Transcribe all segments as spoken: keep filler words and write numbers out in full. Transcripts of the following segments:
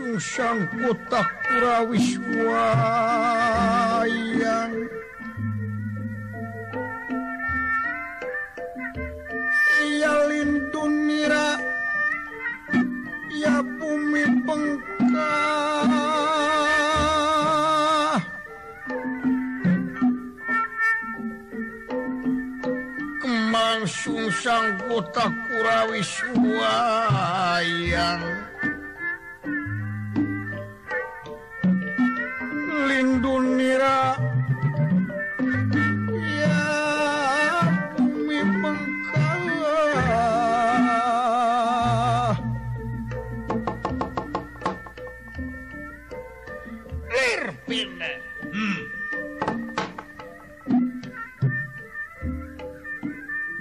Susang kotak Purawis wayang. Ya lindunira, ya bumi pengkah, kemang susang kotak Purawis wayang. Lindunira, ya bumi pengkah, Rirpina hmm.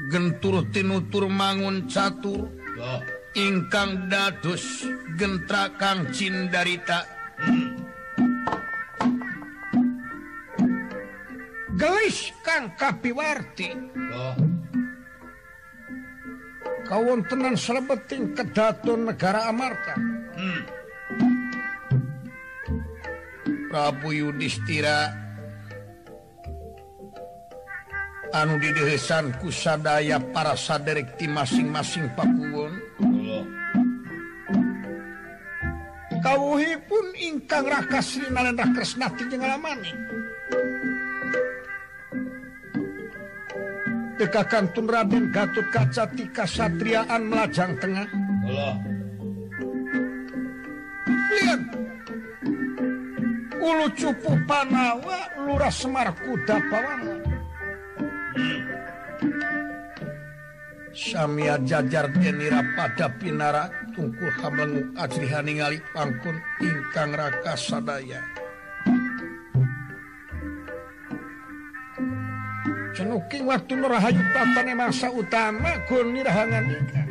Gentur tinutur mangun catur oh. Ingkang dados gentrakang cindarita hmm. Gelis kang Kapiwarti oh. Kawontenan selebeting kedaton negara Amarta hmm. Prabu Yudhistira anu didehesan kusadaya para saderek ti masing-masing pakuwon oh. Kawuhipun ingkang Raka Sri Nalendra Kresnati jeung Alamani Dekakantun Raden Gatotkaca ti kasatriaan Melajang Tengah. Allah. Lihat. Ulu Cupu Panawa Lurah Semar Kuda Bawana. Samia jajar denira pada pinara tungkul hamlenguk ajriha ningali pangkun ingkang Raka sadaya. Nuking waktu nurahayu tatane masa utama goni rahangan nikah.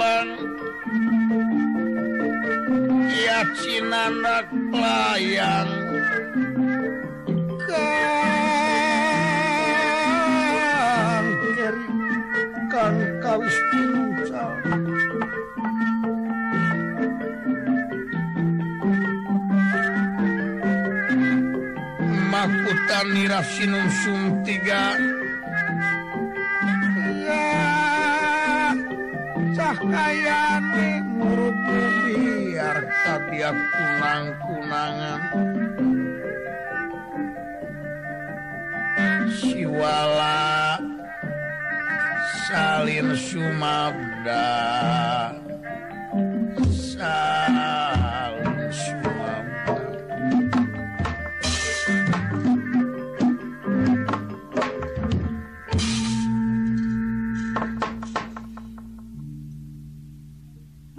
Palembang, ya Cinandak Layang, kan keri kan kawis pincal. Makuta nirah sinungsum tiga, kayane ngurutku biar kadiat kunang-kunangan. Siwala salin sumabda, salin sumabda.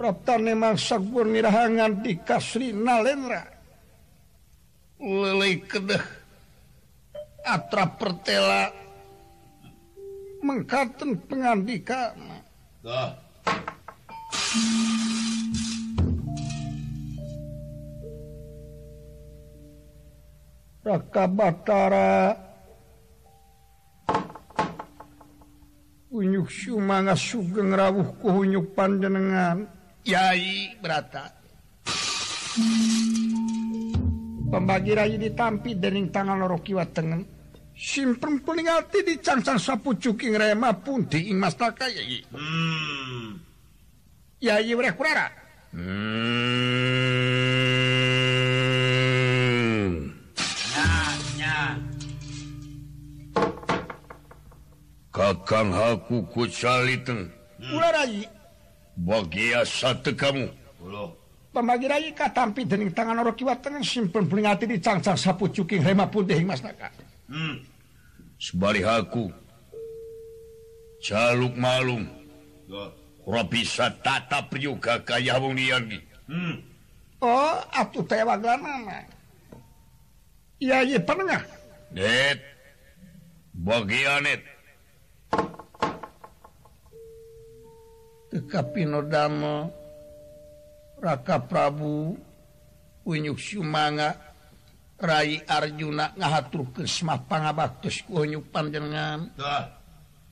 Raptane mangsak pun nirahangan di kasri nalendra. Lelai kedeh atra pertela mengkaten pengandika. Dah. Raka Batara unyuk sumanga sugeng rawuh ku unyuk panjenengan. Yai Brata pembagi rayi ditampi dening tangan loro kiwa tengen simpen puning ati dicangcang sapucuk ing rema punti ing mastaka yai. Hmm. Yai ureh kurara. Hmm. Nah, nah. Kakang haku kucaliteng. Hmm. Kurara yai bagia satu kamu pembagi rayi katampi dening tangan ora kiwat tengen simpen peringati dicangcang sapucuking rema putih ing mastaka. Hmm. Sebari aku caluk malung ora bisa tatap juga kaya wong liyane. Hmm. Oh atuh teh waganana iya iya penengah net bagia net Kapinodama Raka Prabu unyuk sumanga Rai Arjuna ngahaturkeun semah pangabaktos ku unyuk panjenengan.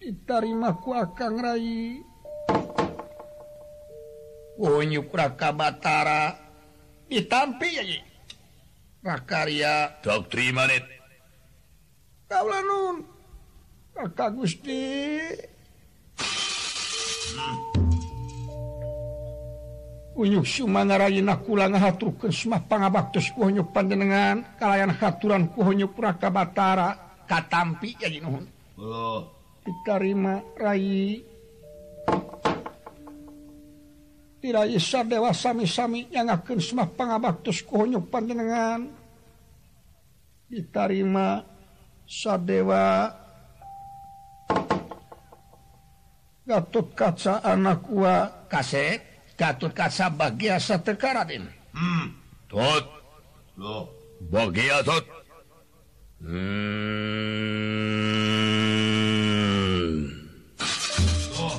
Ditarima ku Akang Rai. Unyuk Raka Batara ditampi yai. Rakarya dak terima net. Kaula nun Raka Gusti. Hmm. Unyuk sumanga rayina kula ngahaturkeun semah pangabaktos ku unyuk panjenengan kalayan haturan ku unyuk Raka Batara katampi yai nuhun. Oh. Ditarima Rai. Dirayi sadewa sami-sami nyangakeun semah pangabaktos ku unyuk panjenengan. Ditarima sadewa Gatotkaca anak wa kaset Gatotkaca bagia satekaradin. Hmm. Tot. Loh. Bagia tot. Hmm. Loh.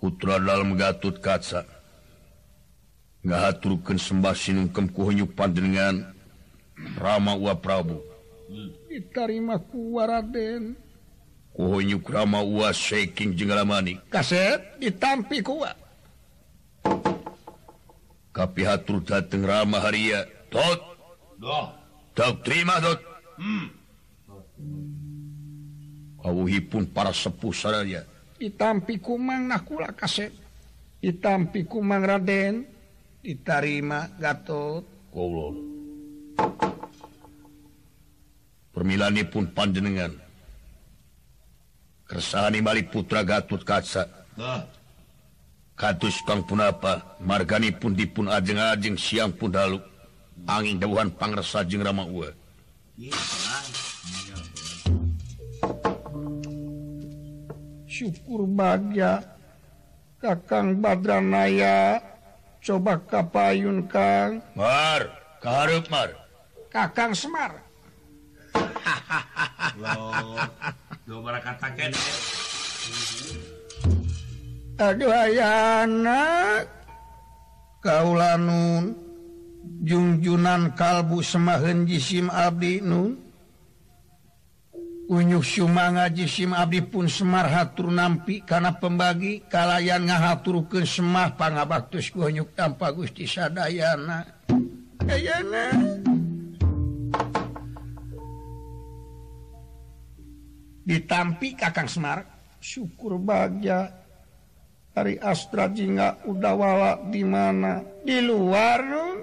Putra dalam Gatotkaca ngahaturkeun sembah sinungkem ku hunyuk panjenengan Rama wa Prabu. Hmm. Ditarima ku Raden. Ku hunyuk Rama wa saking jeung Ramani. Kaset ditampi ku wa. Kapihatur dateng Rama Harya. Tot. Dah. Tak terima tot. Hmm. Awuhipun para sepuh saraya. Ditampi ku Mang Nakula kaset. Ditampi ku Mang Raden. Ditarima Gatot. Kawula. Permilani pun panjenengan kersahani mali putra Gatotkaca. Nah. Katus kang punapa margani pun dipun ajeng-ajeng siang pun dalu angin dawuhan pangresa jeung Rama uwa. Syukur bagya Kakang Badranaya coba kapayun Kang Mar kahareup Mar Kakang Semar. Loh, loh, barang katakan Aduh ayana kaula nun jungjunan kalbu semaheun jisim abdi nun unyuk sumanga jisim abdi pun semar hatur nampi kana pembagi kalayan ngahaturkeun semah pangabaktus ku unyuk tanpa Gusti sadayana ayana ditampi kakang Semar syukur bahagia dari Astra Jingga Udawala di mana di luar nun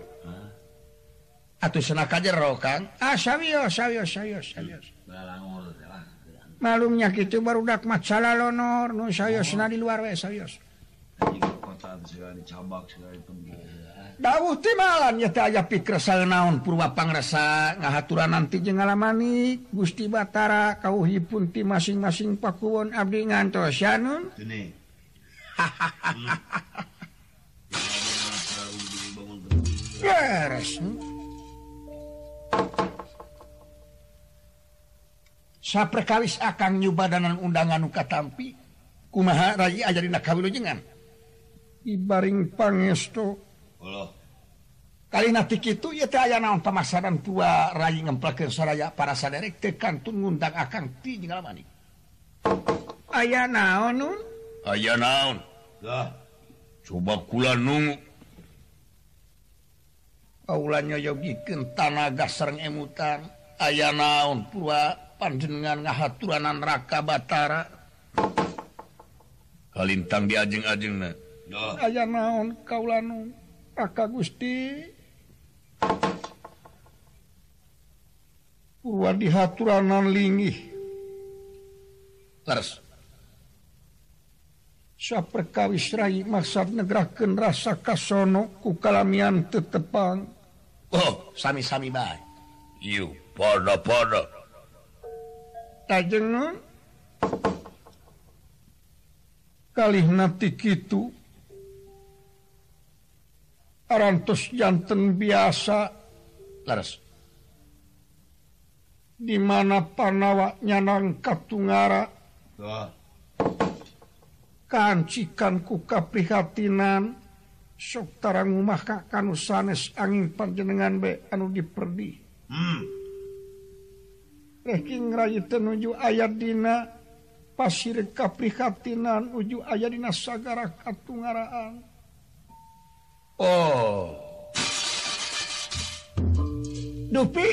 atuh senaka jero Kang ah sawios sawios sawios sawios malumnya kitu barudak mah salalonor nu sawios na di luar we sawios dawuh teh malan nya teh aya pikir saeunaon purwa pangresa ngahaturanan ti jeung ngalamani Gusti Batara kauhipun ti masing-masing pakuwon abdi ngantos sanun dening beres. Saperkawis akang nyubadanan undangan nu katampi kumaha rayi aya dina kawilujengan ibaring pangestu Allah kalina ti kitu ieu teh aya naon pamasaran tua rayi ngemplekeun saraya para saderek teu kantun ngundang akang ti jeung alamani aya naon nun aya naon dah coba kula nu kaula nyoyogikeun tanaga sareng emutan aya naon purwa panjenengan ngahaturanan raka Batara kalintang diajeng-ajengna aya naon kaula nu raka Gusti purwa dihaturanan linggih leres saperkawis rai maksud negrahkeun rasa kasono ku kalamian teu tepang. Oh, sami-sami bae. Ieu pada-pada. Tajeng nun. Kalihna ti kitu. Arantos janten biasa leres. Di mana Panawa nyanang Katungara. Tuh. Kancikan ku kaprihatinan sok tarang umah ka kanu sanes angin panjenengan be anu diperdi. Hmm. Reking rayiteun uju aya dina pasir kaprihatinan uju aya dina sagara Katungaraan. Oh. Dupi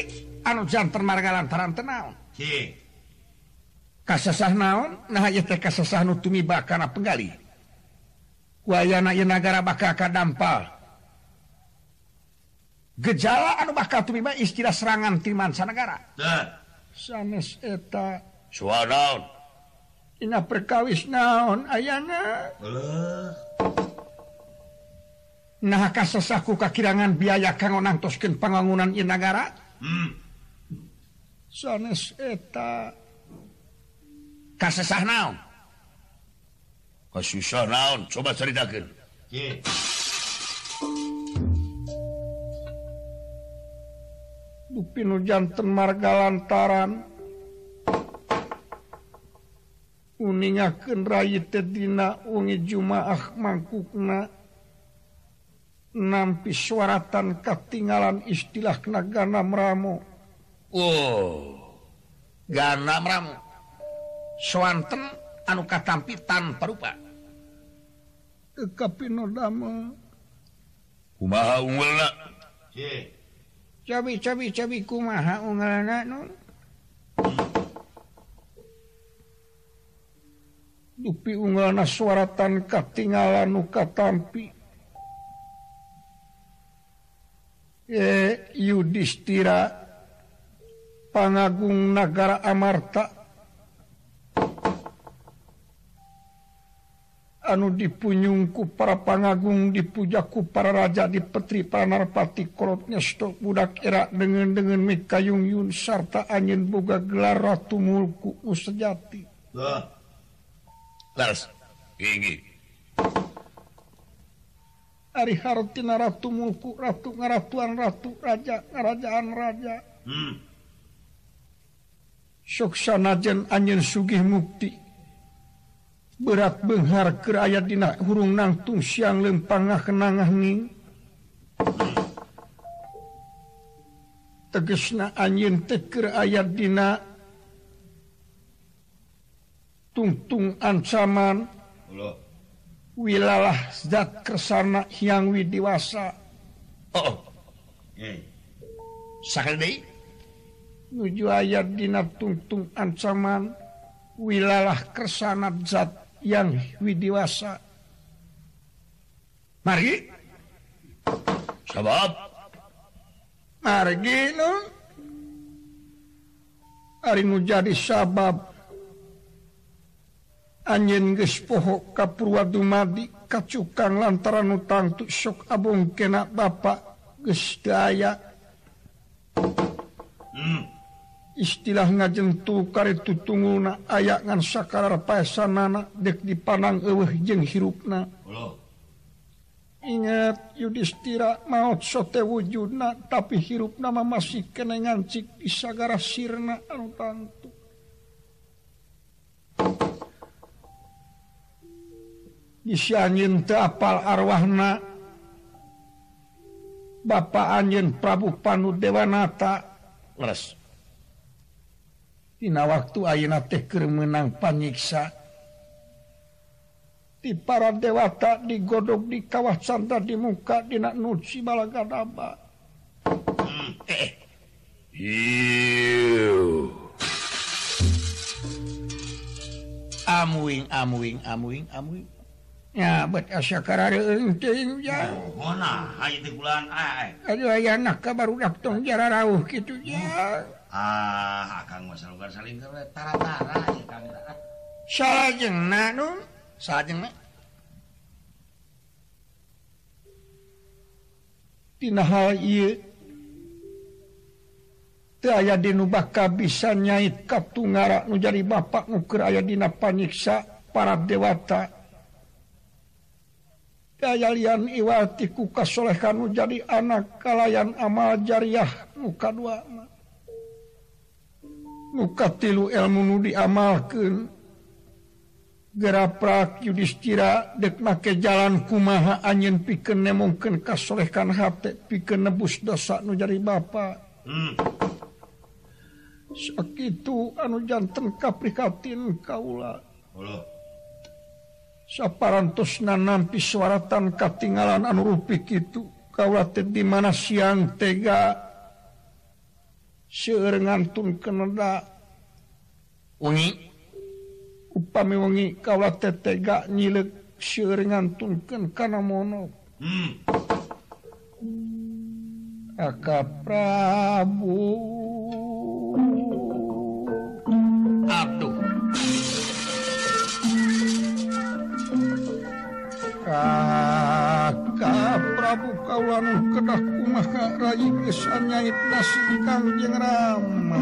anu janten marga lantaran teu naon. Ki. Kasasah naon, nah ieu teh kasasah nu tumiba kana penggali. Ku ayana ieu nagara bakal kadampal. Gejala anu bakal tumiba istilah serangan ti mancanagara. Tah. Sanes eta soal naon? Dina perkawis naon ayana? Heuh. Nah kasasah ku kakirangan biaya kanggo nangtoskeun pangangunan ieu nagara? Hmm. Sanes eta kasesah naon? Kasesah naon? Coba ceritakan. Ye. Dupi nu janten marga lantaran uningakeun rayi teh dina wengi Jumaah mangkukna nampi swaratan katinggalan istilahna ganam ramo. Oh. Ganam ramo. Soanten anu katampi tanpa rupa. Kekapino dama. Kumaha ungelna? Ye. Cabi cabi cabi kumaha ungelna nun? Dupi ungelna suaratan katinggalan nu katampi. Eh Yudhistira pangagung nagara Amarta anu dipunyungku para pangagung dipujaku para raja di petri para narpati korotnya stok budak erak dengan dengan mikayung yun serta angin boga gelar ratu mulku usejati lah laras inggi ari hartina ratu mulku ratu ngaratuan ratu raja ngarajaan raja hmm. Sok sanajan angin sugih mukti berat benghar keraya dina hurung nangtung siang lempangah kenangah ning. Tegesna anjing teker ayat dina tungtung ancaman wilalah zat kersana hiang widiwasa. Oh, sakali nuju ayat dina tungtung ancaman wilalah kersana zat yang widiwasa. Mari sabab margi nu ari nu jadi sabab anjen geus poho kapurwa dumadi kacukang lantaran nu tangtu sok abong kena bapak geus teu aya. Hmm. Istilah ngajentu karitu tunguna aya ngan sakara paesanana dek dipanang eueuh jeung hirupna. Ingat Yudhistira maot sote wujudna tapi hirupna mah masih kene ngancik di sagara sirna anu tangtu. Isi anjin teu apal arwahna bapa anjin Prabu Panu Dewanata. Leres dina waktu ayeuna teh keur meunang panyiksa ti para dewata digodog di kawah canda di muka dina nuci balagadaba. Eh iu amuing amuing amuing amuing. Ya, buat asyakara reunteuing ya. Mohonah, hayu teh bulan ae. Aduh ayana ka barudak tong jara rauh kitu ya. Ah, akang mah salugar saling ke tara-tara ya kang. Salajengna nu, salajengna. Tina hal ieu teu aya dinu bakal bisa nyait katungara nu jadi bapak nu keur aya dina panyiksa para dewata. Kayalian iwati ku kasolehkanu jadi anak kalayan amal jariah muka dua muka tilu ilmu nu diamalkeun geraprak Yudhistira dek make jalan kumaha anjeun pikeun nemongkeun kasolehkan hate pikeun nebus dosa nu jadi bapa. Hmm. Sakitu anu janten kaprikatin kaula. Halo. Saparantosna nampi suaratan katinggalan anu rupi kitu kaula teh di mana siang tega seueur ngantun keneda wengi upami wengi kaula teh tega nyileuk seueur ngantunkeun kana monok. Hmm. Aka Prabu Abdu Kakak Prabu kaula nu kedah kumaha rayi geus anyait nasib Kangjeng Rama.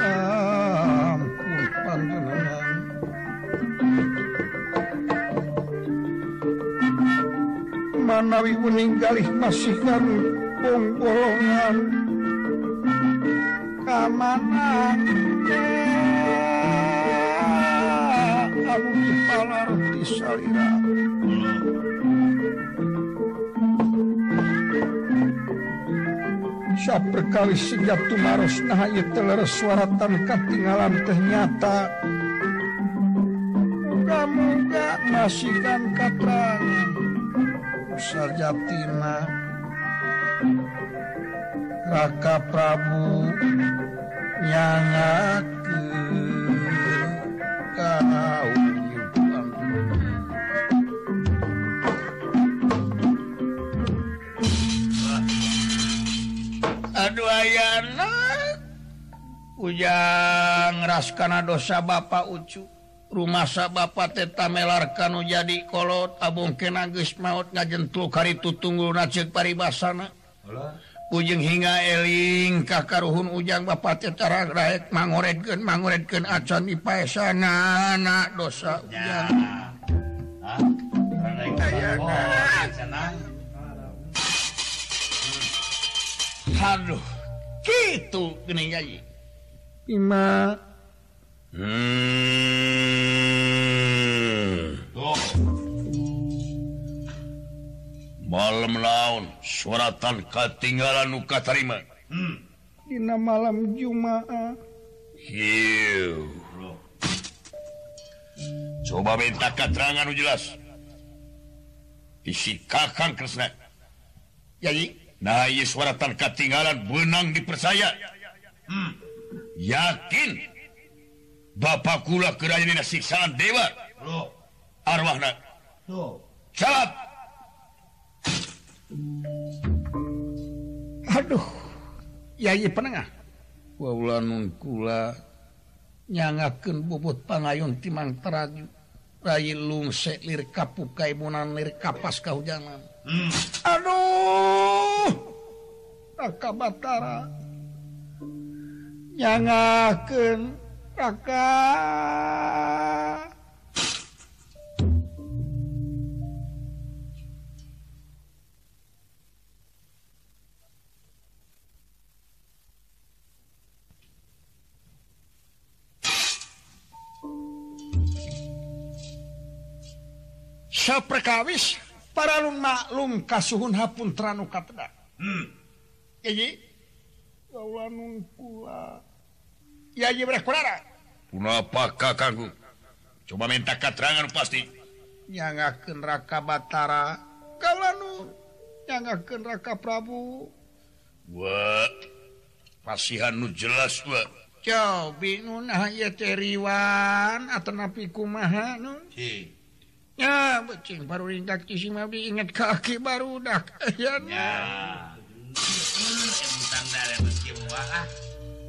Ampun panjenengan. Manawi uning galih masih kampung golongan kamanan aku kepala roti salira. Saperkawis senjatu maros nah ieu teh leres suaratan katinggalan teh nyata. Muga-muga masihkan katrangan sarjatina Raka Prabu nyangakeun kau. Aduh ayana ujang raskana dosa bapa ucu rumasa bapa teta melarkan jadi kolot abong kena geus maot ngajentul karitu tunggulna ceuk paribasana. Ujung hingga eling kakaruhun ujang bapa teta raek mangoretkeun mangoretkeun acan di paesana anak dosa ujang. Ayana aduh, gitu geuning nyanyi. Ima Hmm. Malam laun suratan ketinggalan uka terima. Hmm. Dina malam Jumaat. Hiu. Coba minta keterangan jelas. Isi kakang Kresna. Jadi, nah iya suratan ketinggalan benang dipercaya. Hmm. Yakin. Bapak kula kerajaan ini siksaan dewa. Loh. Arwahna. Loh. Calat. Aduh. Yayi penengah. Waulanun kula nyangakeun bobot pangayun timang teraju. Rayi lungse lir kapukai munan lir kapas kahujanan. Hmm. Aduh. Raka Batara. Nyangakeun Raka. Saperkawis para lun maklum kasuhun hapun teranu kateda. Hmm. Yayi kaulanun kula. Yayi berkurara. Punapa kakangku? Coba minta keterangan pasti. Nyangakeun Raka Batara kaulanun. Nyangakeun Raka Prabu. Wah. Pasihan nu jelas wa. Coba binun haya teriwan atanapi kumaha nun. Hih. Ya, becing baru rindak di sini ingat kaki baru dak. Ya. Entang dare meski waah.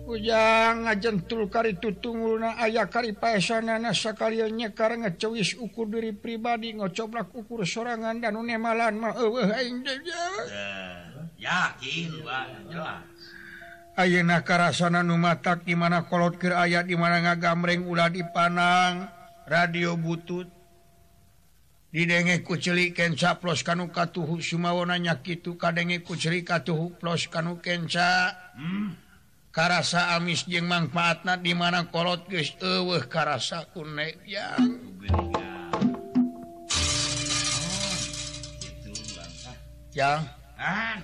Ujang ngajentul kari tutungulna aya kari paesanana sakalieu nyekar ngecewis ukur diri pribadi ngocoblak ukur sorangan dan une malan mah eueuh aing teh. Yakin wa jelas. Ayeuna karasana nu matak di mana kolot keur aya di mana ngagamreng ulah dipanang radio butut. Didenge ku celik kenca plos kanu katuhu sumawona nyakitu kadenge ku celik katuhu plos kanu kenca. Hmm. Karasa amis jeung mangpaatna di mana kolot geus eueuh karasa ku neuk yang. Yang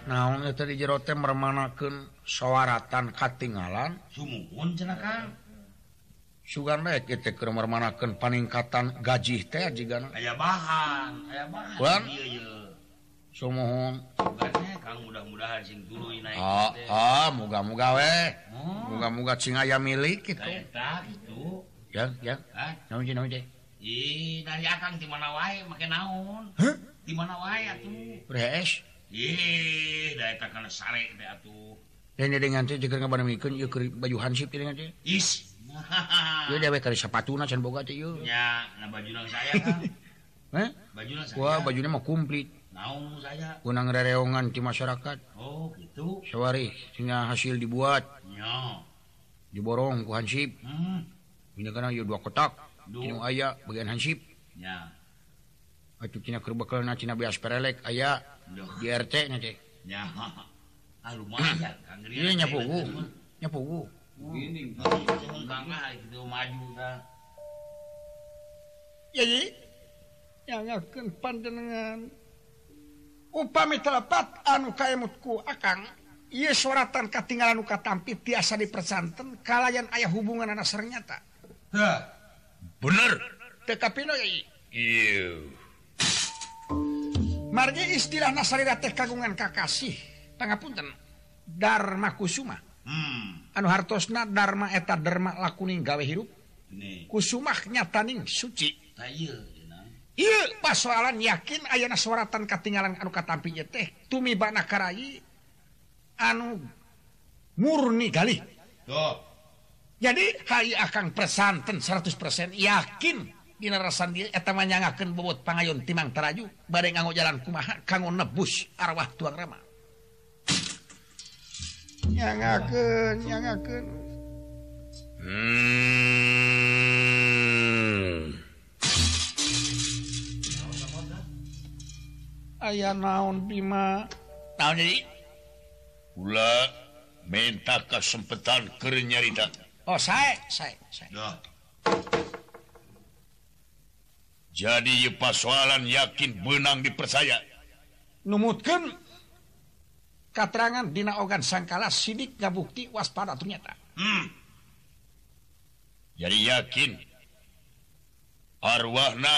naon eta di jero teh mermanakeun sawaratan katinggalan sumuhun cenah Kang. Sugan baik kita ke mermanakan peningkatan gaji teh jigana. Aya bahan, aya bahan. Bukan? Iya, iya. Sumuhun. Sugannya Kang mudah-mudahan sing dulu naik. Ah, ah, moga-moga weh. Oh. Moga-moga sing aya milik gitu. Eta gitu. Ya, ya. Naon sih, naon sih? Ih, dari akang di mana wae make naon? Heh? Di mana wae atuh? Beres. Ih, da eta kana sare teh atuh. Dene dengan teh jeung ngabanemikeun ieu baju hansip dengan teh. Is. Ieu dewe kari sapatuna can boga teh ieu. Nya, na bajuna saya Kang. Heh? Bajuna saya. Wah, bajuna mah kumplit. Naon saya? Kunang rereongan di masyarakat. Oh, gitu. Sawari tinggal hasil dibuat. Nya. Diborong ku hansip. Hmm. Ini kana ieu dua kotak. Anu aya bagian hansip. Nya. Atuh cina keur bakalna cina beas perelek aya di R T na teh. Nya. Ah lumayan Kang. Ieu nya pugu. Nya pugu. Gini, jangan bangga gitu maju dah. Jadi, yang akan panjenengan upami telepat anu kaemutku akang, ieu suratan katinggalan uka tampi tiasa dipersanten kalayan aya hubungan anak sareng nyata. Hah, bener. Tekapino yai. Iu. Margi istilah nasarira teh kagungan kakasih, pangapunten Dharma Kusuma. Hmm. Anu hartosna dharma eta dharma lakuning gawe hirup. Kusumah nyataning suci. Nah, iya, iya pasoalan yakin ayana suaratan katinggalan anu katampi teh tumibana karai anu murni galih. Oh. Jadi hayu akang persanten seratus persen yakin dina rasan dia eta mah nyangakeun bobot pangayon timang teraju bade nganggo jalan kumaha kanggo nebus arwah Tuang Rama. Nyangakeun, nyangakeun. Hmm. Aya naon Bima? Naon jadi? Kula minta kesempatan keur nyarita. Oh, sae, sae, sae. Jadi ieu pasoalan yakin beunang dipercaya. Numutkeun katerangan dina ogan sangkala sidik ngabukti waspada ternyata. Hmm. Jadi yakin arwahna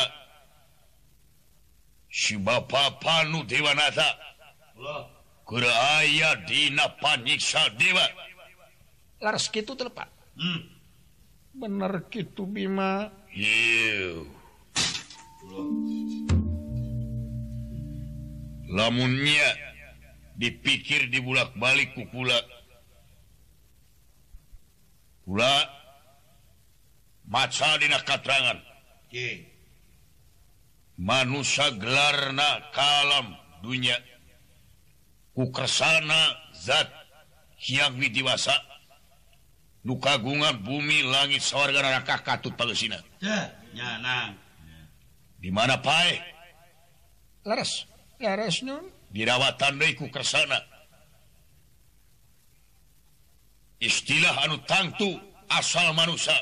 si Bapa Panu Dewanata keur aya dina panyiksa dewa. Laras kitu telepat. Hmm. Bener kitu Bima. Ieu. Lamunnya dipikir dibulak balik ku kula, kula maca dina katerangan manusia gelarna kalam dunya ku kersana zat hyang widiwasa nu kagungan bumi langit sawarga neraka katut pagesina nyanang di mana pae laras laras nun dirawatan deui ku kersana istilah anu tangtu asal manusia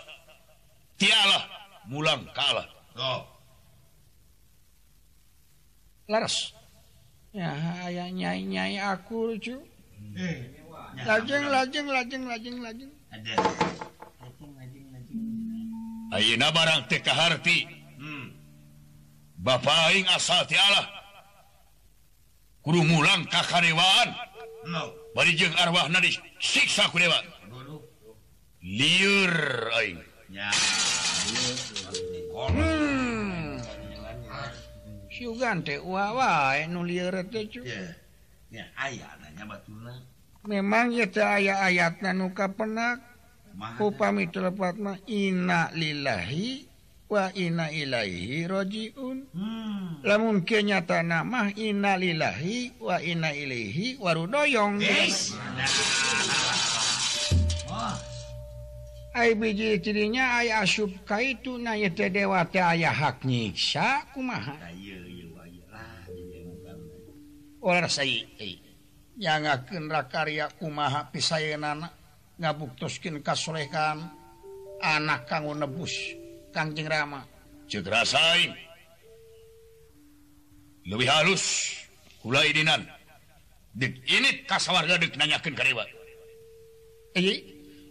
tialah mulang kalah oh. Laras ya aya nyai-nyai aku cu eh, lajeng lajeng lajeng lajeng lajeng ada lajeng lajeng lajeng ayeuna barang teh kaharti Bapak aing asal tialah kudu mulang ka kadewaan no. Bari jeung arwahna disiksa ku dewa lieur aing nya hmm. Si Ugan teh wae nu lieur teh cu ya yeah. Aya nya batuna memang ieu teh aya ayatna nu kapenak upami telepat mah inna lillahi wa inna ilaihi rojiun hmm. Lamun kenyata nama inna lillahi wa inna ilaihi warudoyong yes. Oh. Ay biji cirinya ay asub kaitu na yete dewa te ayah hak nyiksa kumaha olah rasai nyangakin rakarya kumaha pisayenan ngabuktuskin kasolehan anak kanggo nebus Kangjeng Rama ceuk rasa aing leuwih halus kula idinan dik init ka sawarga deuk nanyakeun ka dewa ieu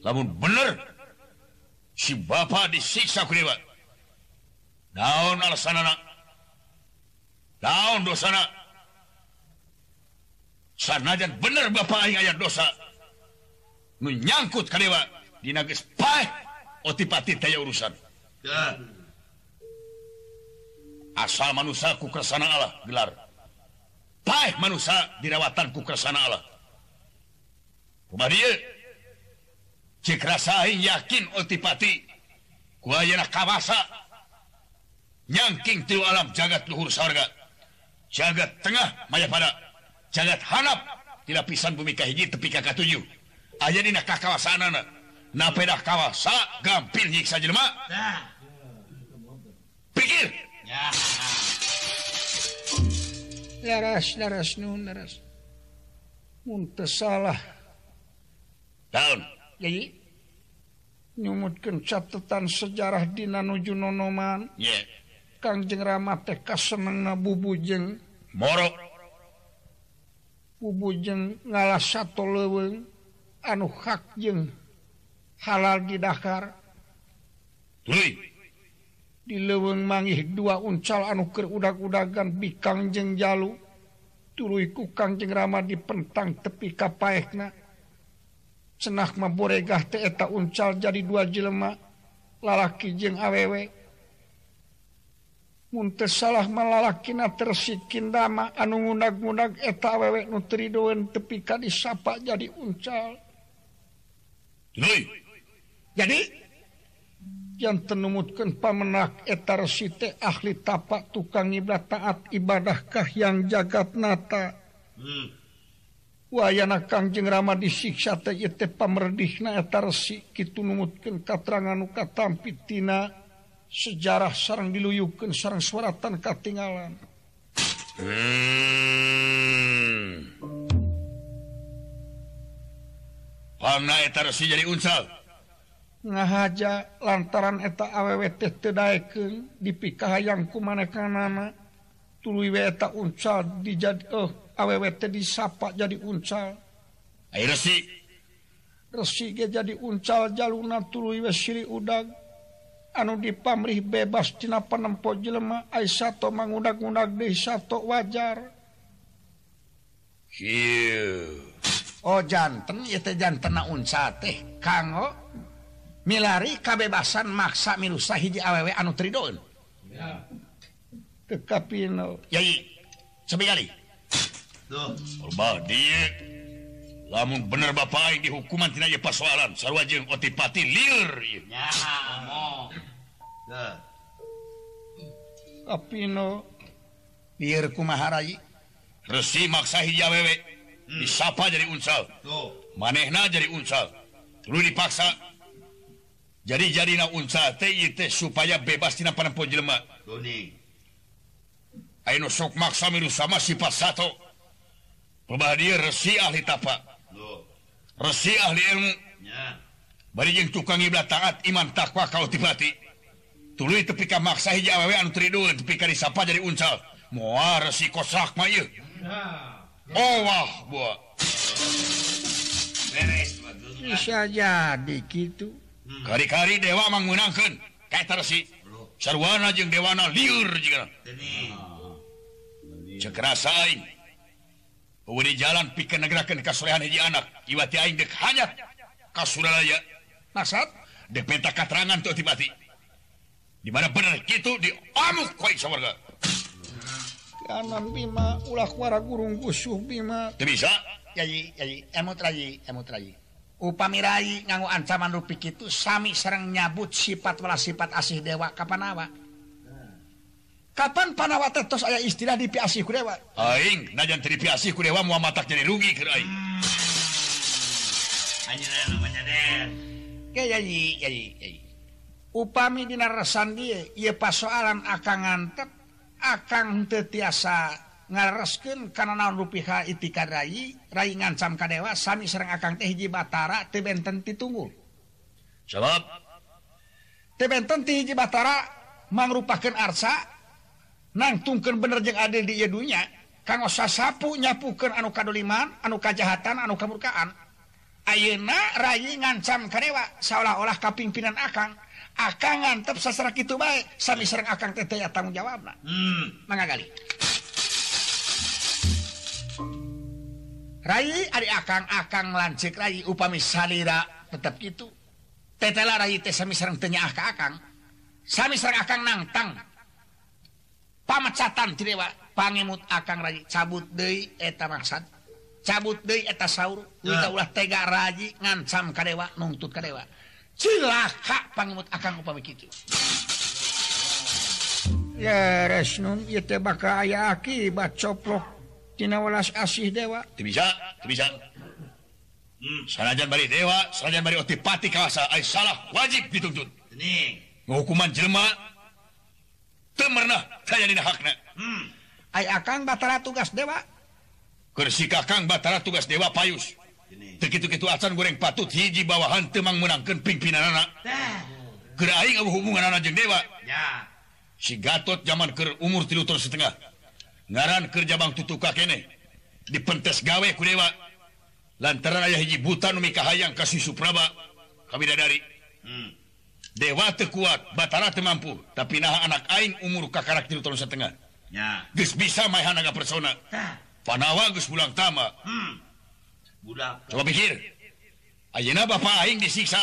lamun bener si bapa disiksa ku dewa naon alasanana naon dosana sanajan bener bapa aing aya dosa nu nyangkut ka dewa dina geus paeh otipati teh urusan ya. Asal manusia ku kersana Allah gelar paeh manusia dirawatan ku kersana Allah kumaha dieu ceuk rasa aing yakin otipati ku ayeuna kawasa nyangking tilu alam jagat luhur sawarga jagat tengah mayapada jagat hanap di lapisan bumi kahiji tepi ka katujuh aya dina kakawasanana napedah kawasa gampil nyiksa jelema nah. Pikir ya. Laras, laras, nun, laras mun tesalah daun jadi nyumutkan catatan sejarah dina nuju nonoman yeah. Kangjeng Rama teh kasenengna bubujeng moro bubujeng ngalah sato leuweung anu hak jeung halal didahar tuluy di leuweung mangih dua uncal anu keur udag-udagan bikang jeung jalu tuluy ku Kangjeng Rama dipentang tepi ka paehna cenah maboregah teh eta uncal jadi dua jelema lalaki jeung awewe mun teu salah malalakina tersikin dama anu ngundag-ngundag eta awewe nu tridoeun tepi ka disapa jadi uncal tuluy. Jadi yang tenemutkan pamenak eta resi teh ahli tapak tukang ngiblat taat ibadahkah yang jagat nata hmm. Wayana Kangjeng Rama disiksa teh eta pamerdihna eta resi kitu numutkeun katerangan nu katampi tina sejarah sareng diluyukeun sareng swaratan katinggalan hmm. Pamna eta resi jadi unsal ngahaja lantaran eta awewe teh tedaekeun dipikahayangku manekanana tuluy we eta uncal dijad eh awewe teh disapa jadi uncal. Ai resi resi ge jadi uncal jaluna tuluy we siri udag anu dipamrih bebas tina panempo jelema ai sato mangudag-undag deui sato wajar. Kieu oh janten ieu teh jantena uncal teh kanggo milari kabebasan maksa milusa hiji awewe anu tridoeun. Ya. Tekapino. Yai. Sabari. Duh, urba dieu. Lamun bener bapak aing dihukuman tina ieu pasoalan sarua jeung Otipati lieur ieu. Nyaha omong. Duh. Kapino lieur kumaha rai? Resi maksa hiji awewe hmm. disapa jadi unsal. Tuh. Manehna jadi unsal. Tuluy dipaksa jadi jadina unsa teh ieu teh supaya bebas tina panempo jelema. Doni. Ayeuna sok maksa milu sama sifat sato. Pemah dieu resi ahli tapa. Loh. Resi ahli ilmu. Nya. Bari jeung tukang iblat taat iman takwa ka Otipati. Tuluy tepi ka maksa hiji awewe anu tridueun tepi ka disapa jadi uncal. Moal resi kosak mah ieu. Nah. Oh wah bua. Beres bagus. Bisa jadi kitu. Hmm. Kari-kari dewa manggunakeun kaeta resi sarwana jeung dewana lieur jigana teni cek rasa aing uwedi jalan pikeun nagerakeun kasolehan hiji anak iwati aing deuk hanyat ka Suralaya maksud deuk minta katerangan teu Otipati di mana bener kitu diamuk ku aing sawarga kana Bima ulah kuara gurung gusuh Bima teu bisa yai yai emot rai emot rai upami rai nganggo ancaman rupi kitu sami sareng nyabut sifat wala sifat asih dewa ka Panawa. Kapan Panawa teh tos aya istilah dipiasih ku dewa? Aing najan teu dipiasih ku dewa moal matak jadi rugi keur aing. Anjeunna namanya den. Ge yayi yayi yayi. Upami dina resan dieu ieu pasoalan akang ngantep akang teu tiasa ngareskeun kana naon rupi ka itikad rai, rai ngancam ka dewa sami sareng akang teh hiji batara teu benten ditunggul. Sabab teu benten ti hiji batara mangrupakeun arsa nangtungkeun bener jeung adil di ieu dunya, kanggo sasapu nyapukeun anu kadoliman, anu kajahatan, anu kamurkaan. Ayeuna rai ngancam ka dewa saolah-olah kapingpinan akang, akang ngantep sasara kitu bae sami sareng akang teh aya tanggung jawabna. Hmm, mangagali. Rai ari akang-akang lancik rai upami salira tetep gitu. Tetela rai teh sami sareng teu nyaah ka akang. Sami sareng akang nangtang. Pamecatan ti dewa pangemut akang rai cabut deui eta maksad. Cabut deui eta saur. Kita ulah tega rai ngancam ka dewa nuntut ka dewa. Cilaka pangemut akang upami kitu. Ya resnun ieu teh bakal aya akibat coplok tina welas asih dewa. Teu bisa, teu bisa. Hmm. Sanajan bari dewa, sanajan bari Otipati kawasa ai salah wajib dituntut. Teuning. Hukuman jelema teu merenah saya dina hakna. Hmm. Ai akang batara tugas dewa. Keur si kakang batara tugas dewa payus. Teu kitu-kitu acan goreng patut hiji bawahan teu mangmeunangkeun pimpinanna. Tah. Keur aing hubunganna jeung dewa. Ya. Si Gatot zaman keur umur tilu tahun setengah. Ngaran kerja bang tutuka kene dipentes gawe ku dewa lantaran aya hiji buta nu mikahayang ka Si Supraba ka bidadari. Hmm. Dewa teu kuat, batara teu mampu, tapi naha anak aing umur kakarak tilu tahun setengah. Nya. Geus bisa maeha naga persona. Panawa geus bulang tama. Hmm. Budak. Coba pikir. Ayeuna bapa aing disiksa.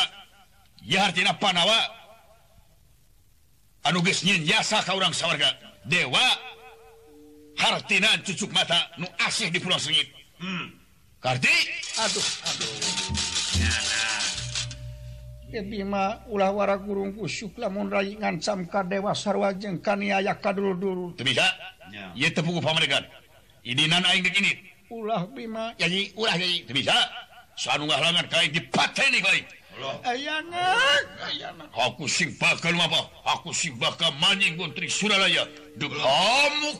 Ya hartina Panawa anu geus nyieun jasa ka urang sawarga. Dewa hartina cucuk mata nu asih di Pulau Sengit. Hmm. Karti aduh aduh nyana ya Bima ulah wara gurung kusyuk lamun rai ngancam ka dewa sarwa jeung kaniaya kadulur-dulur teu bisa nya ieu teu puguh pamadegan idinan aing deuk init ulah Bima jadi ulah jadi teu bisa sanu ngahalangan ka aing dipateni bae ayana ayana aku sing bakal apa aku sing bakal maning guntri Suralaya duk amuk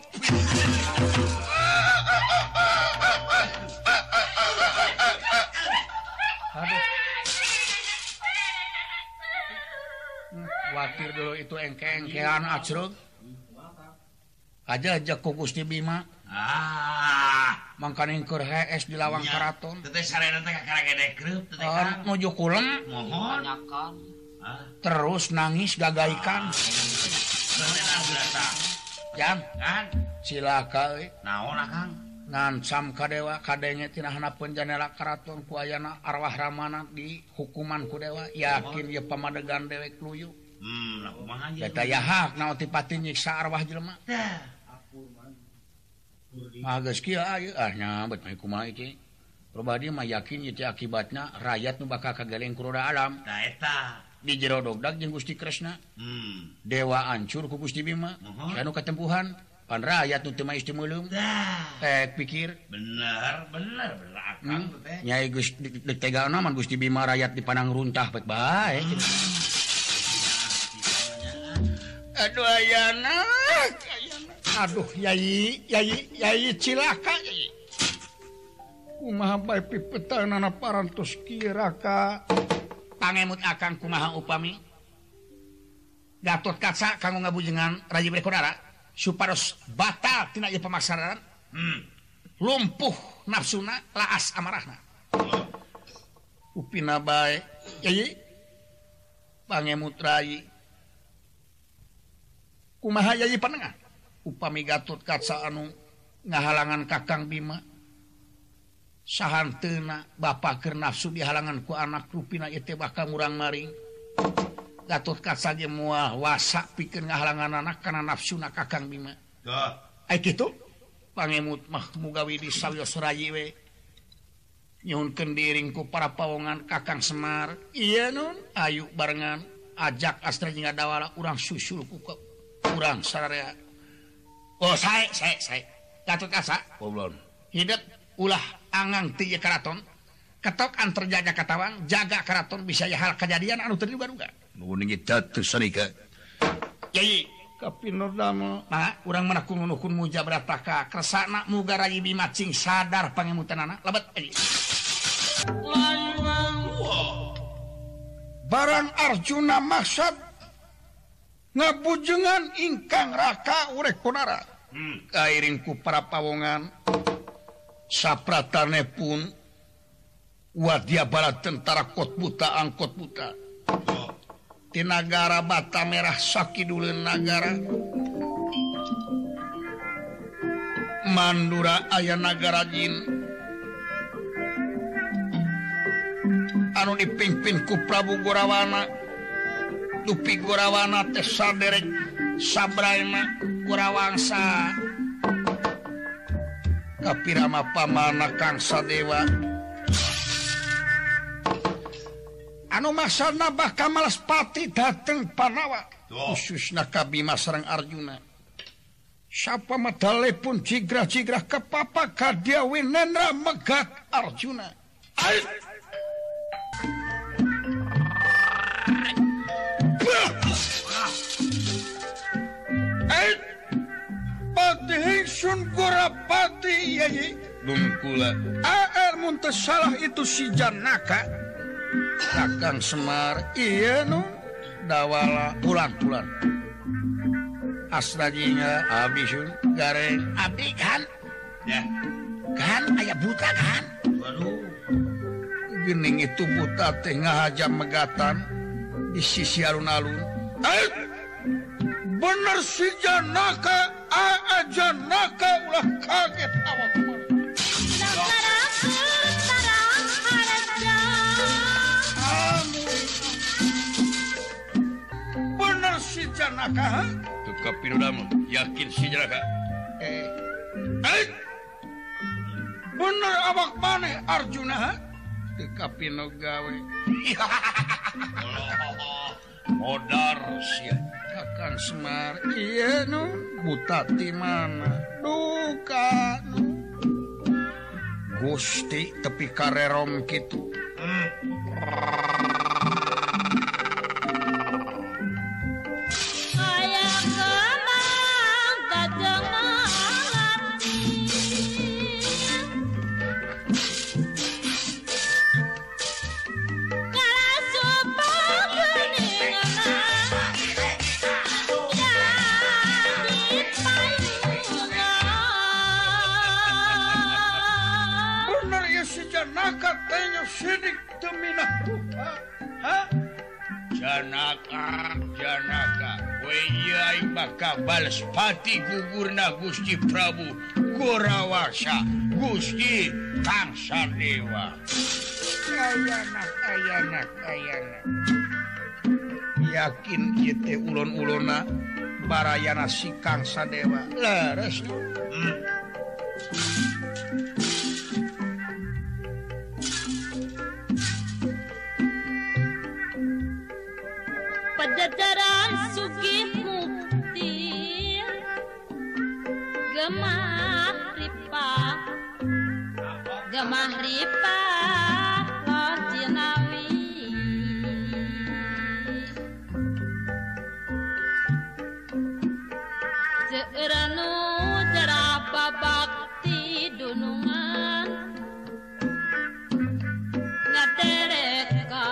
khawatir dulu itu engke-engkean ajrug. Aja aja ku Gusti Bima. Ah, mangkana keur hees di lawang ya. Karaton. Teteh sarena teh kakaragede kreup teteh kan. Nuju kulem mohon. Ah. Terus nangis gagaikan. Jang, kan silaka euy. Naon Kang? Nancam ka dewa kadenge tinahaneupun janela karaton ku ayana arwah Ramana di hukuman ku dewa yakin ye pamadegan dewek luyu. Hmm, kumaha ieu? Eta yahak naon ti pati nyiksa arwah jelema. Tah, apunan. Mah geus kieu ah nya bet mah kumaha iki. Pribadi mah yakin ieu akibatna rakyat nu bakal kageleng ku roda alam. Tah eta di jero dogdag jeung Gusti Kresna. Hmm. Dewa ancur ku Gusti Bima. Anu katempuhan. Pan rakyat nu teu mah istimeulung. Tek pikir. Bener, bener, bener akang teh. Nyai Gusti ditegana mah Gusti Bima rakyat dipanang runtah pek bae. Aduh ayana. Aduh yai, yai, yai cilaka yai. Kumaha bae pipeuteunana parantos kira ka. Pangemut akang kumaha upami Gatotkaca kanggo ngabujengan Raja Brekudara supados batal tina ieu pamaksanan hmm. lumpuh nafsuna laas amarahna oh. Upina bae yai pangemut rai kumaha yai panengan upami Gatotkaca anu ngahalangan Kakang Bima sahanteuna bapak keur nafsu dihalangan ku anak rupina ieu teh bakal murang maring Gatotkaca ge moal wasa pikeun ngahalangan anak kana nafsuna Kakang Bima tah ai kitu pangemut mah mugawi disawios rayi we nyuhunkeun diring ku para pawongan Kakang Semar ieu nun ayu barengan ajak Astra jeung Adawala urang susul ku urang sararea oh sae sae sae Gatotkaca goblon hidup ulah angang ti karaton ketok antar jaga katawang jaga karaton bisa ya hal kejadian anu teu diduga-duga nu ningit tatu sarika yai kapinodama mah urang menaku nunukun muja berataka kersana muga Rayi Bima cing sadar pangemutanana lebet yai barang Arjuna maksud ngabujengan ingkang Raka Wrekunara hmm. kairing ku para pawongan sapratane pun wadia barat tentara kot buta angkot buta di nagara Bata Merah sakiduleun nagara Mandura aya nagara jin anu dipimpin ku Prabu Gorawana dupi Gorawana teh saderek sabraena Gorawangsa kapirama pamana Kang Sadewa anu maksana bakal Malaspati dateng Panawa khususna ka Bima sareng Arjuna sapa medhalepun jigrah-jigrah kepapa kadia winenra megat Arjuna ai ai Pati hingsun Gorapati yai dungkula A R muntah salah itu si Janaka Kakang Semar iya nun Dawala pulang-pulang Asrajinya abisun gareng abdi kan ya kan aya buta kan waduh gening itu buta teh ngahajam megatan di sisi alun-alun eh bener si Janaka A A Janaka ulah kaget awak kemana bener si Janaka tukap pinudamu yakin si Janaka eh eh bener awak maneh Arjuna tukap pinugawe modar sia Kakang Semar iya nu buta ti mana duka nu Gusti tepi karerom kitu hmm. Aya kemang dateng mengerti kalau sumpah kuningan Hah? Janaka, Janaka, weyai baka balas pati gugurna Gusti Prabu Gorawasa, Gusti Kangsadewa. Ayanak, ayanak, ayanak. Yakin yete ulon-ulona barayana si Kangsadewa. Leres. Hmm. Padatarang sugih mukti gemah ripa gemah ripa lojinawi seeranu jerapa bakti dunungan ngatereka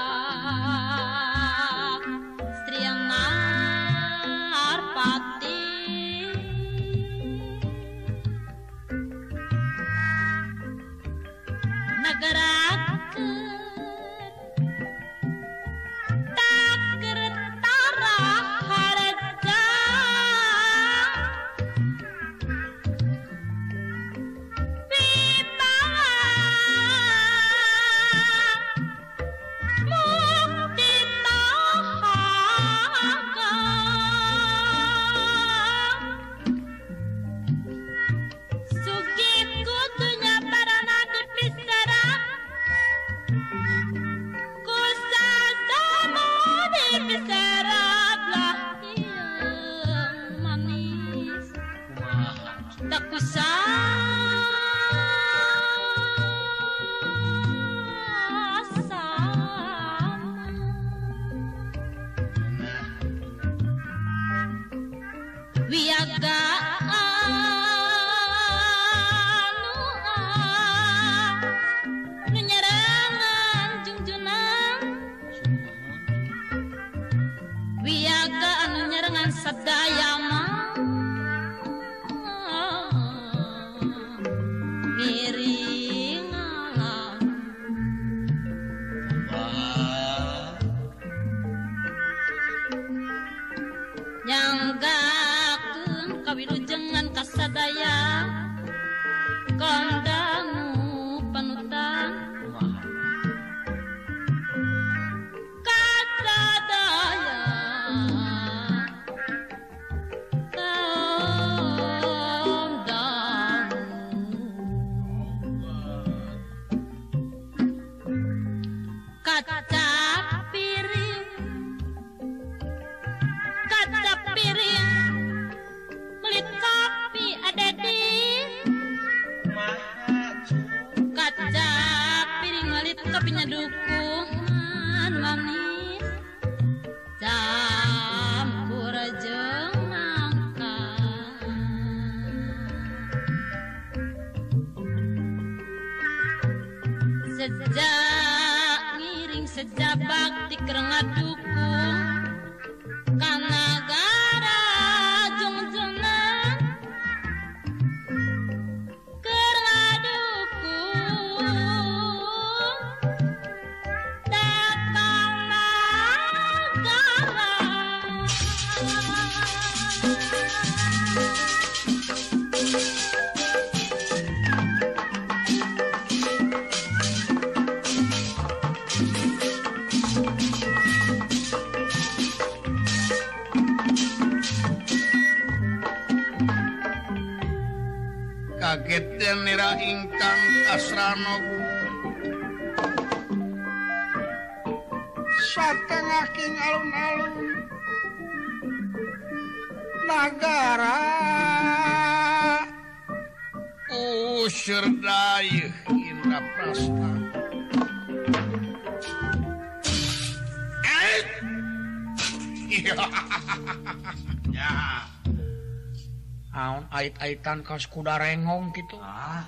aitan kas kuda rengong gitu. Ah,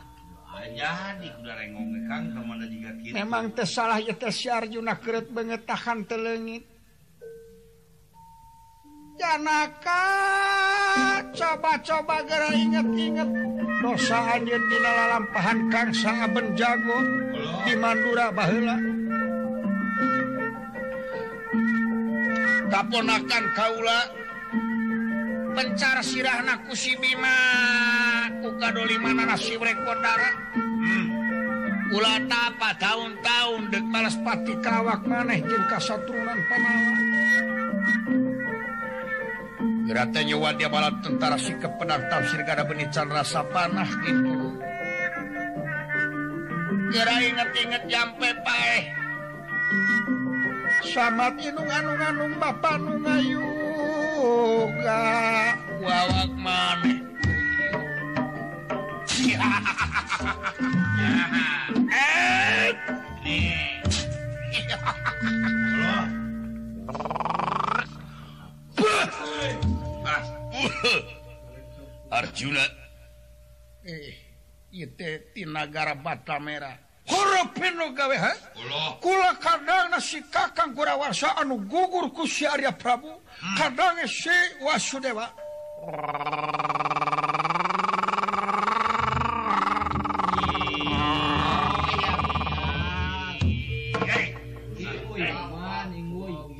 aja di kuda rengong kang kemana juga gitu. Memang tersalah ya si Arjuna keret bengetahan telengit. Janaka coba-coba gara inget-inget dosa anjeun dina lalampahan kang sangaben jago di Mandura baheula. kaponakan kaula pencar sirahna ku si Bima ku kadolimanana si Wrekodara. Hmm. Ulah tapa taun-taun deuk balas pati kawak maneh jeung kasatrunan Pamawa. Geratnya nyawa dia balat tentara si kepenar tafsir kada beuni can rasa panah kitu. Geura inget-inget jampe pae. Samat inung-anung-anung bapa nu ngayuga wawak maneh. Eh. Arjuna eh ieu ti nagara Batamera horepna gawe ha kula kadangna si Kakang Gurawarsa anu gugur ku si Arya Prabu kadang si Wasudewa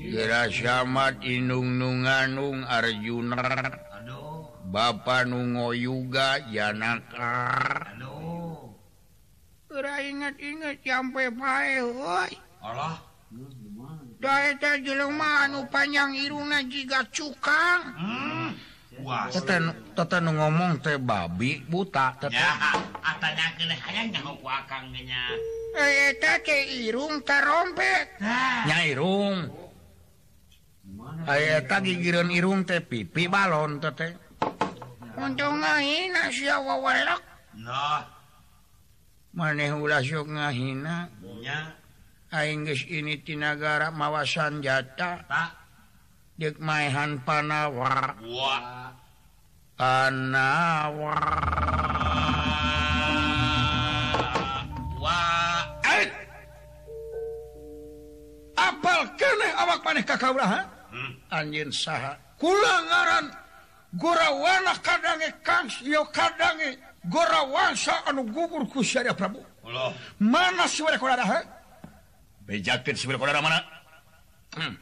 Geura Samat inung-nunganung Arjuna bapa nu ngoyuga janakar. Aduh. Geura inget-inget sampai pae euy. Alah. Da eta jelema anu panjang irungna jiga cukang. Hmm. Wah. Tata nu ngomong teh babi buta tata. Ya, atanyakeun hayang nyaho ku Akang ge nya. Eta teh irung tarompet. Nya irung. Eta gigireun irung teh pipi balon teh. Untung ngahina si awawalak. Nah. Maneh ulah sok ngahina. Nya. Aing geus ini ti nagara mawasan jata. Tah. Deuk maehan Panawar. Wah. Panawar. Wah. Eh. Apal keneh awak maneh ka kaula ha? Hmm. Anjeun saha? Kula ngaran Gurawana kadange kans yo kadange Gurawansa anu gugur ku si Arya Prabu. Allah. Mana si Wrekodara ha? Bejakeun si Wrekodara mana? Hmm.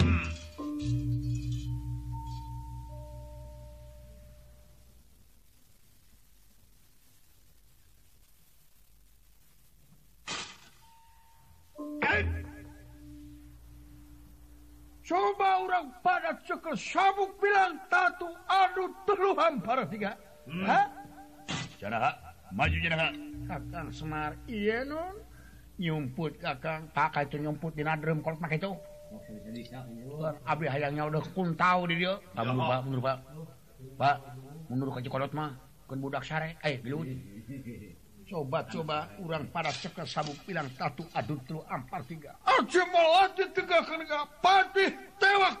Hmm. Coba orang pada cekel sabuk bilang tatu adu teluhan para tiga. Hmm. Ha? Janaha, maju janaha. Kakang Semar, iya non. Nyumput kakang, pakai itu nyumput di nadrem kolot pakai itu. Abi hayangnya udah kuntau di dia. Pak, mundur pak, mundur pak. Pak, mundur kaji kolot mah. Kan budak sare, eh gelut. Coba-coba orang pada cekel sabuk bilang tatu adu telu ampar tiga. Aja malah ditegakkan gak patih tewak.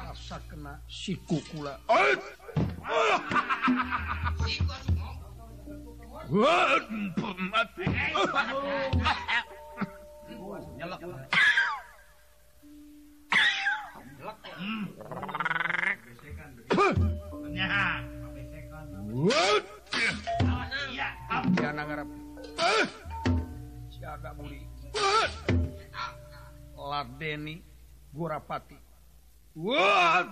Rasa kena siku kula. Ladeni Gorapati. Wah.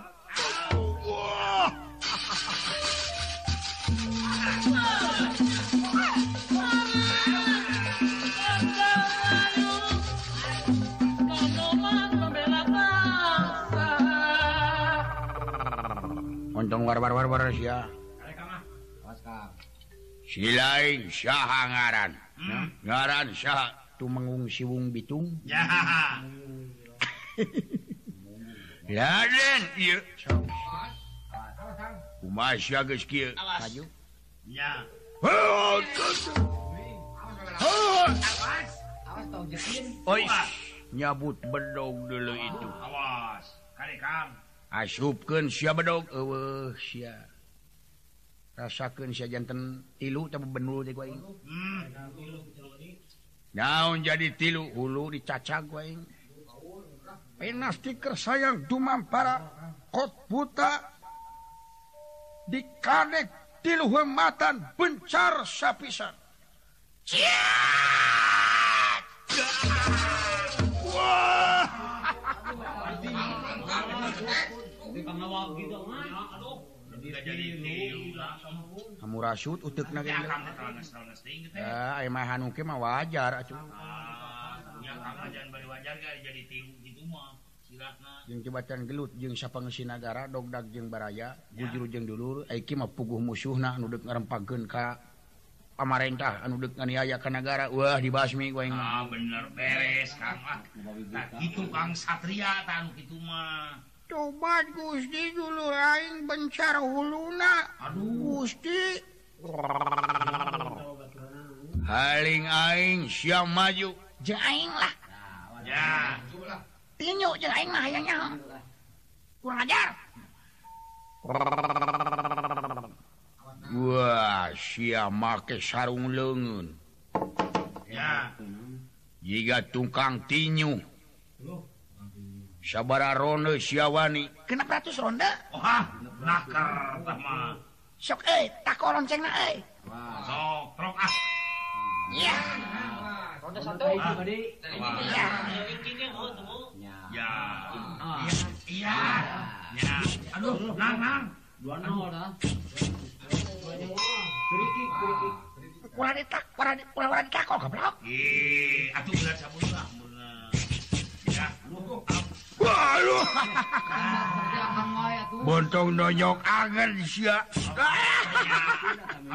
Untung war-war-war sia. Si lain saha ngaran. Hmm? Ngaran saha Tumengung Siwung Bitung. Ya. Laden ieu. Kumaha sia geus kieu? Kaju. Ya. Awas. Awas. Awas tong jekin. Oi, nyabut bedog dulu itu. Awas. Karekam. Asupkeun sia bedog eueuh sia. Rasakeun sia janten tilu teh benul teh ku aing. Hmm. Naon jadi tilu hulu dicacag wae. Pena stiker sayang dumampara kot buta dikanek tilu hematan bencar sapisan. Wah. Kamu rasut utek na gini. Ah, ay mah hanu ke mah wajar atuh. Ya kang jangan bari wajar ga jadi tilu kitu mah. Siratna. Jeung cibatan gelut jeung sapangesinagara dogdag jeung baraya, bujur jeung dulur, ai ki mah puguh musuhna anu deuk ngarempageun ka pamarentah anu deuk nganiaya ka nagara. Wah dibasmi geuing. Ah bener beres kang ah. Nah kitu kang satria tah anu kitu mah. Coba Gusti dulu lain bencar huluna. Aduh Gusti. Haling aing siap maju. Jeung aing lah. Ya. Tinju jeung aing mah hayang nyaho. Kurang ajar. Wah, siap make sarung leungeun. Ya. Jiga tungkang tinju. Sabara ronde siawani. Kena ratus ronde? Wah, nakar mah. Sok euy, tako loncengna euy. Sok trok ah. Iya. Ronde satu. Iya. Iya. Iya. Iya. Aduh, nang nang. dua nol dah. Kerikik, kerikik. Kurang ditak, kurang kurang ditakol goblok. Ih, atuh bulan sabulah. Ya. Aduh. Bontong nonyok anger sia.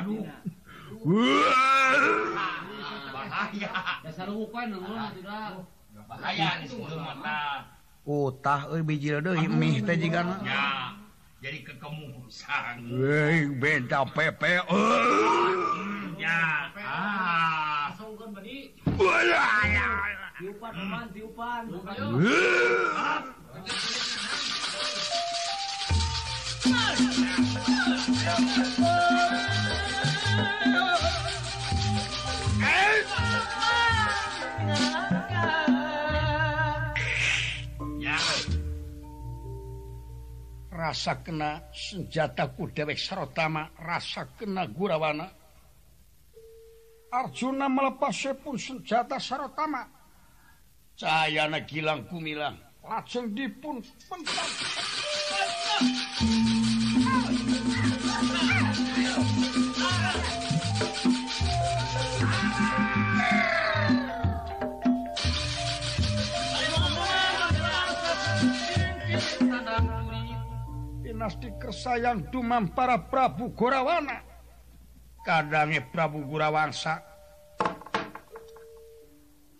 Aduh. Bahaya. Dasar hukuman ngono sudah. Bahaya itu mata. Utah euy bijil deui mih teh jiga mah. Ya. Jadi kekemusan. Weh, beda pepe. Ya. Ah. Sungkeun badi. Wah. Tiupan, teman, tiupan. Rasa kena senjataku dewek sarotama, rasa kena gurawana. Arjuna melepas sepun senjata sarotama. Cahayana Gilang Gumilang lajeng dipun pentak. Dinasti Kersayang dumam para Prabu Gorawana. Kadangnya Prabu Gorawangsa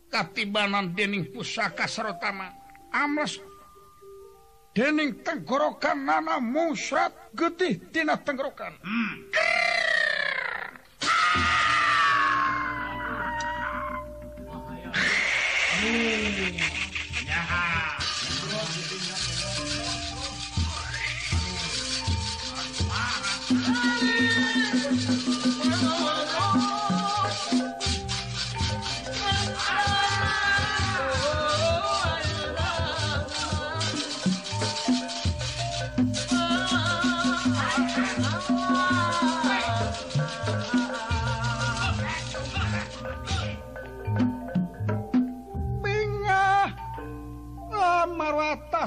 katibanan dening pusaka sarotama amres dening tenggorokan nana musrat getih tina tenggorokan. hmm.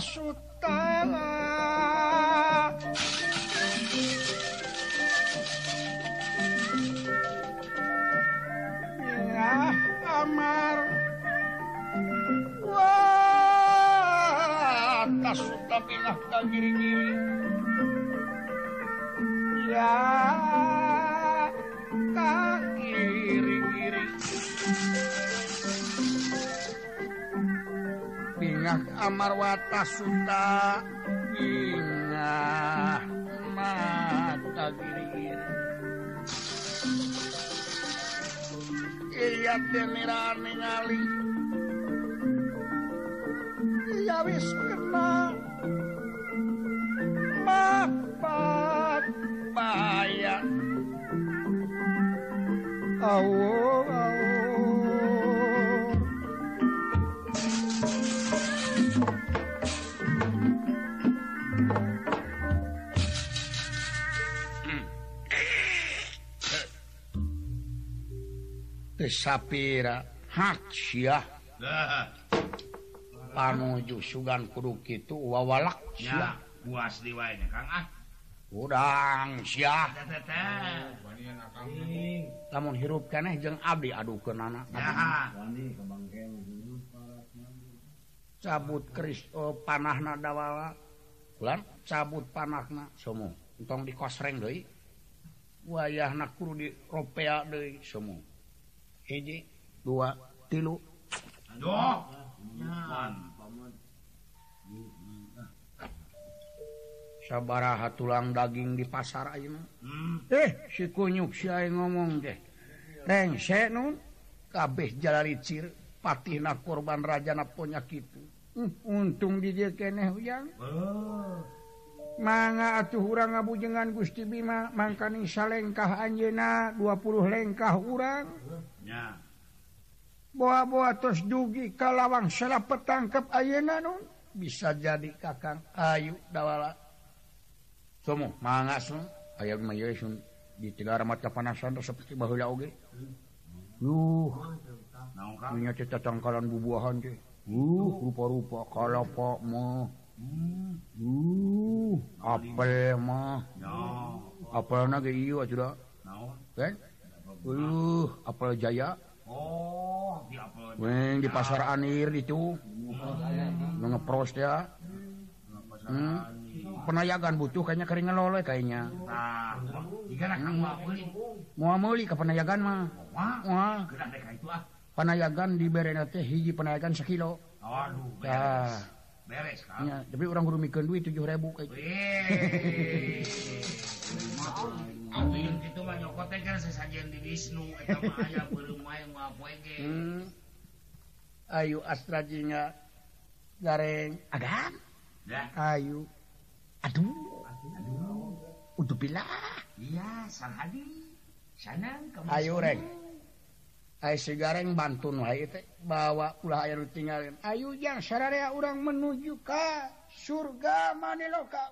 Sutala Minah Amar Wah Tasuta Minah Kagiri-giri Ya Kagiri-giri Amarwata Suta Minah mata giri-giri Iya denira ningali Iya wis kena Mabat bayan Awo awo sapira hak syah panuju sugan kudu kitu wawalak syah buas diwanya Kang ah udang syah lamun hirup keneh jeung abdi adukeunana cabut keris panahna dawala ulah cabut panahna somo entong dikosreng deui wayahna kudu diropea deui somo hiji dua tilu aduh sabaraha tulang daging di pasar ayeuna hmm. eh si kunyuk si aing ngomong teh rengse nun kabeh jalalicir patihna korban rajana ponya kitu. Untung di dia keneh huyang oh. Mangga atuh urang ngabujengan Gusti Bima mangkani salengkah anjeuna dua puluh lengkah urang nya boa-boa tos dugi ka lawang salapet tangkep ayeuna nun bisa jadi Kakang Ayu dawala somo mangga sun aya mah ye sun di tilar mata panasan seperti baheula oge duh naon ka nya tetangkalan bubuahan teh Uh, rupa-rupa kalapa mah. Uh, apel mah. Apelna ge ieu atuh. Naon? Kan? Uh, apel jaya. Oh, di apel. Weh, di pasar anir ditu. Nu ngepros teh. Penayagan butuh kayaknya kering ngeloleh kayaknya. Tah, digana kang moal meuli. Moal meuli ka penayagan mah. Moal. Gerak deh ka itu ah. Penayagan di berena teh hiji penayagan sekilo. Aduh, beres. Nah. Beres kan? Ya, tapi orang kudu mikeun duit tujuh ribu ka itu. Weh. Atuh kitu mah nyokot teh kan sasajeun di Wisnu eta mah aya beureum wae ngapoe ge. Hmm. Ayu astrajinya gareng agan. Ya. Ayu. Aduh. Aduh. Utuh pila. Iya, sahadi. Sanang kamu. Ayu reng. Ay si gareng bantun wae teh bawa ulah aya nu tinggalin. Ayu jang sararea urang menuju ka surga Maneloka.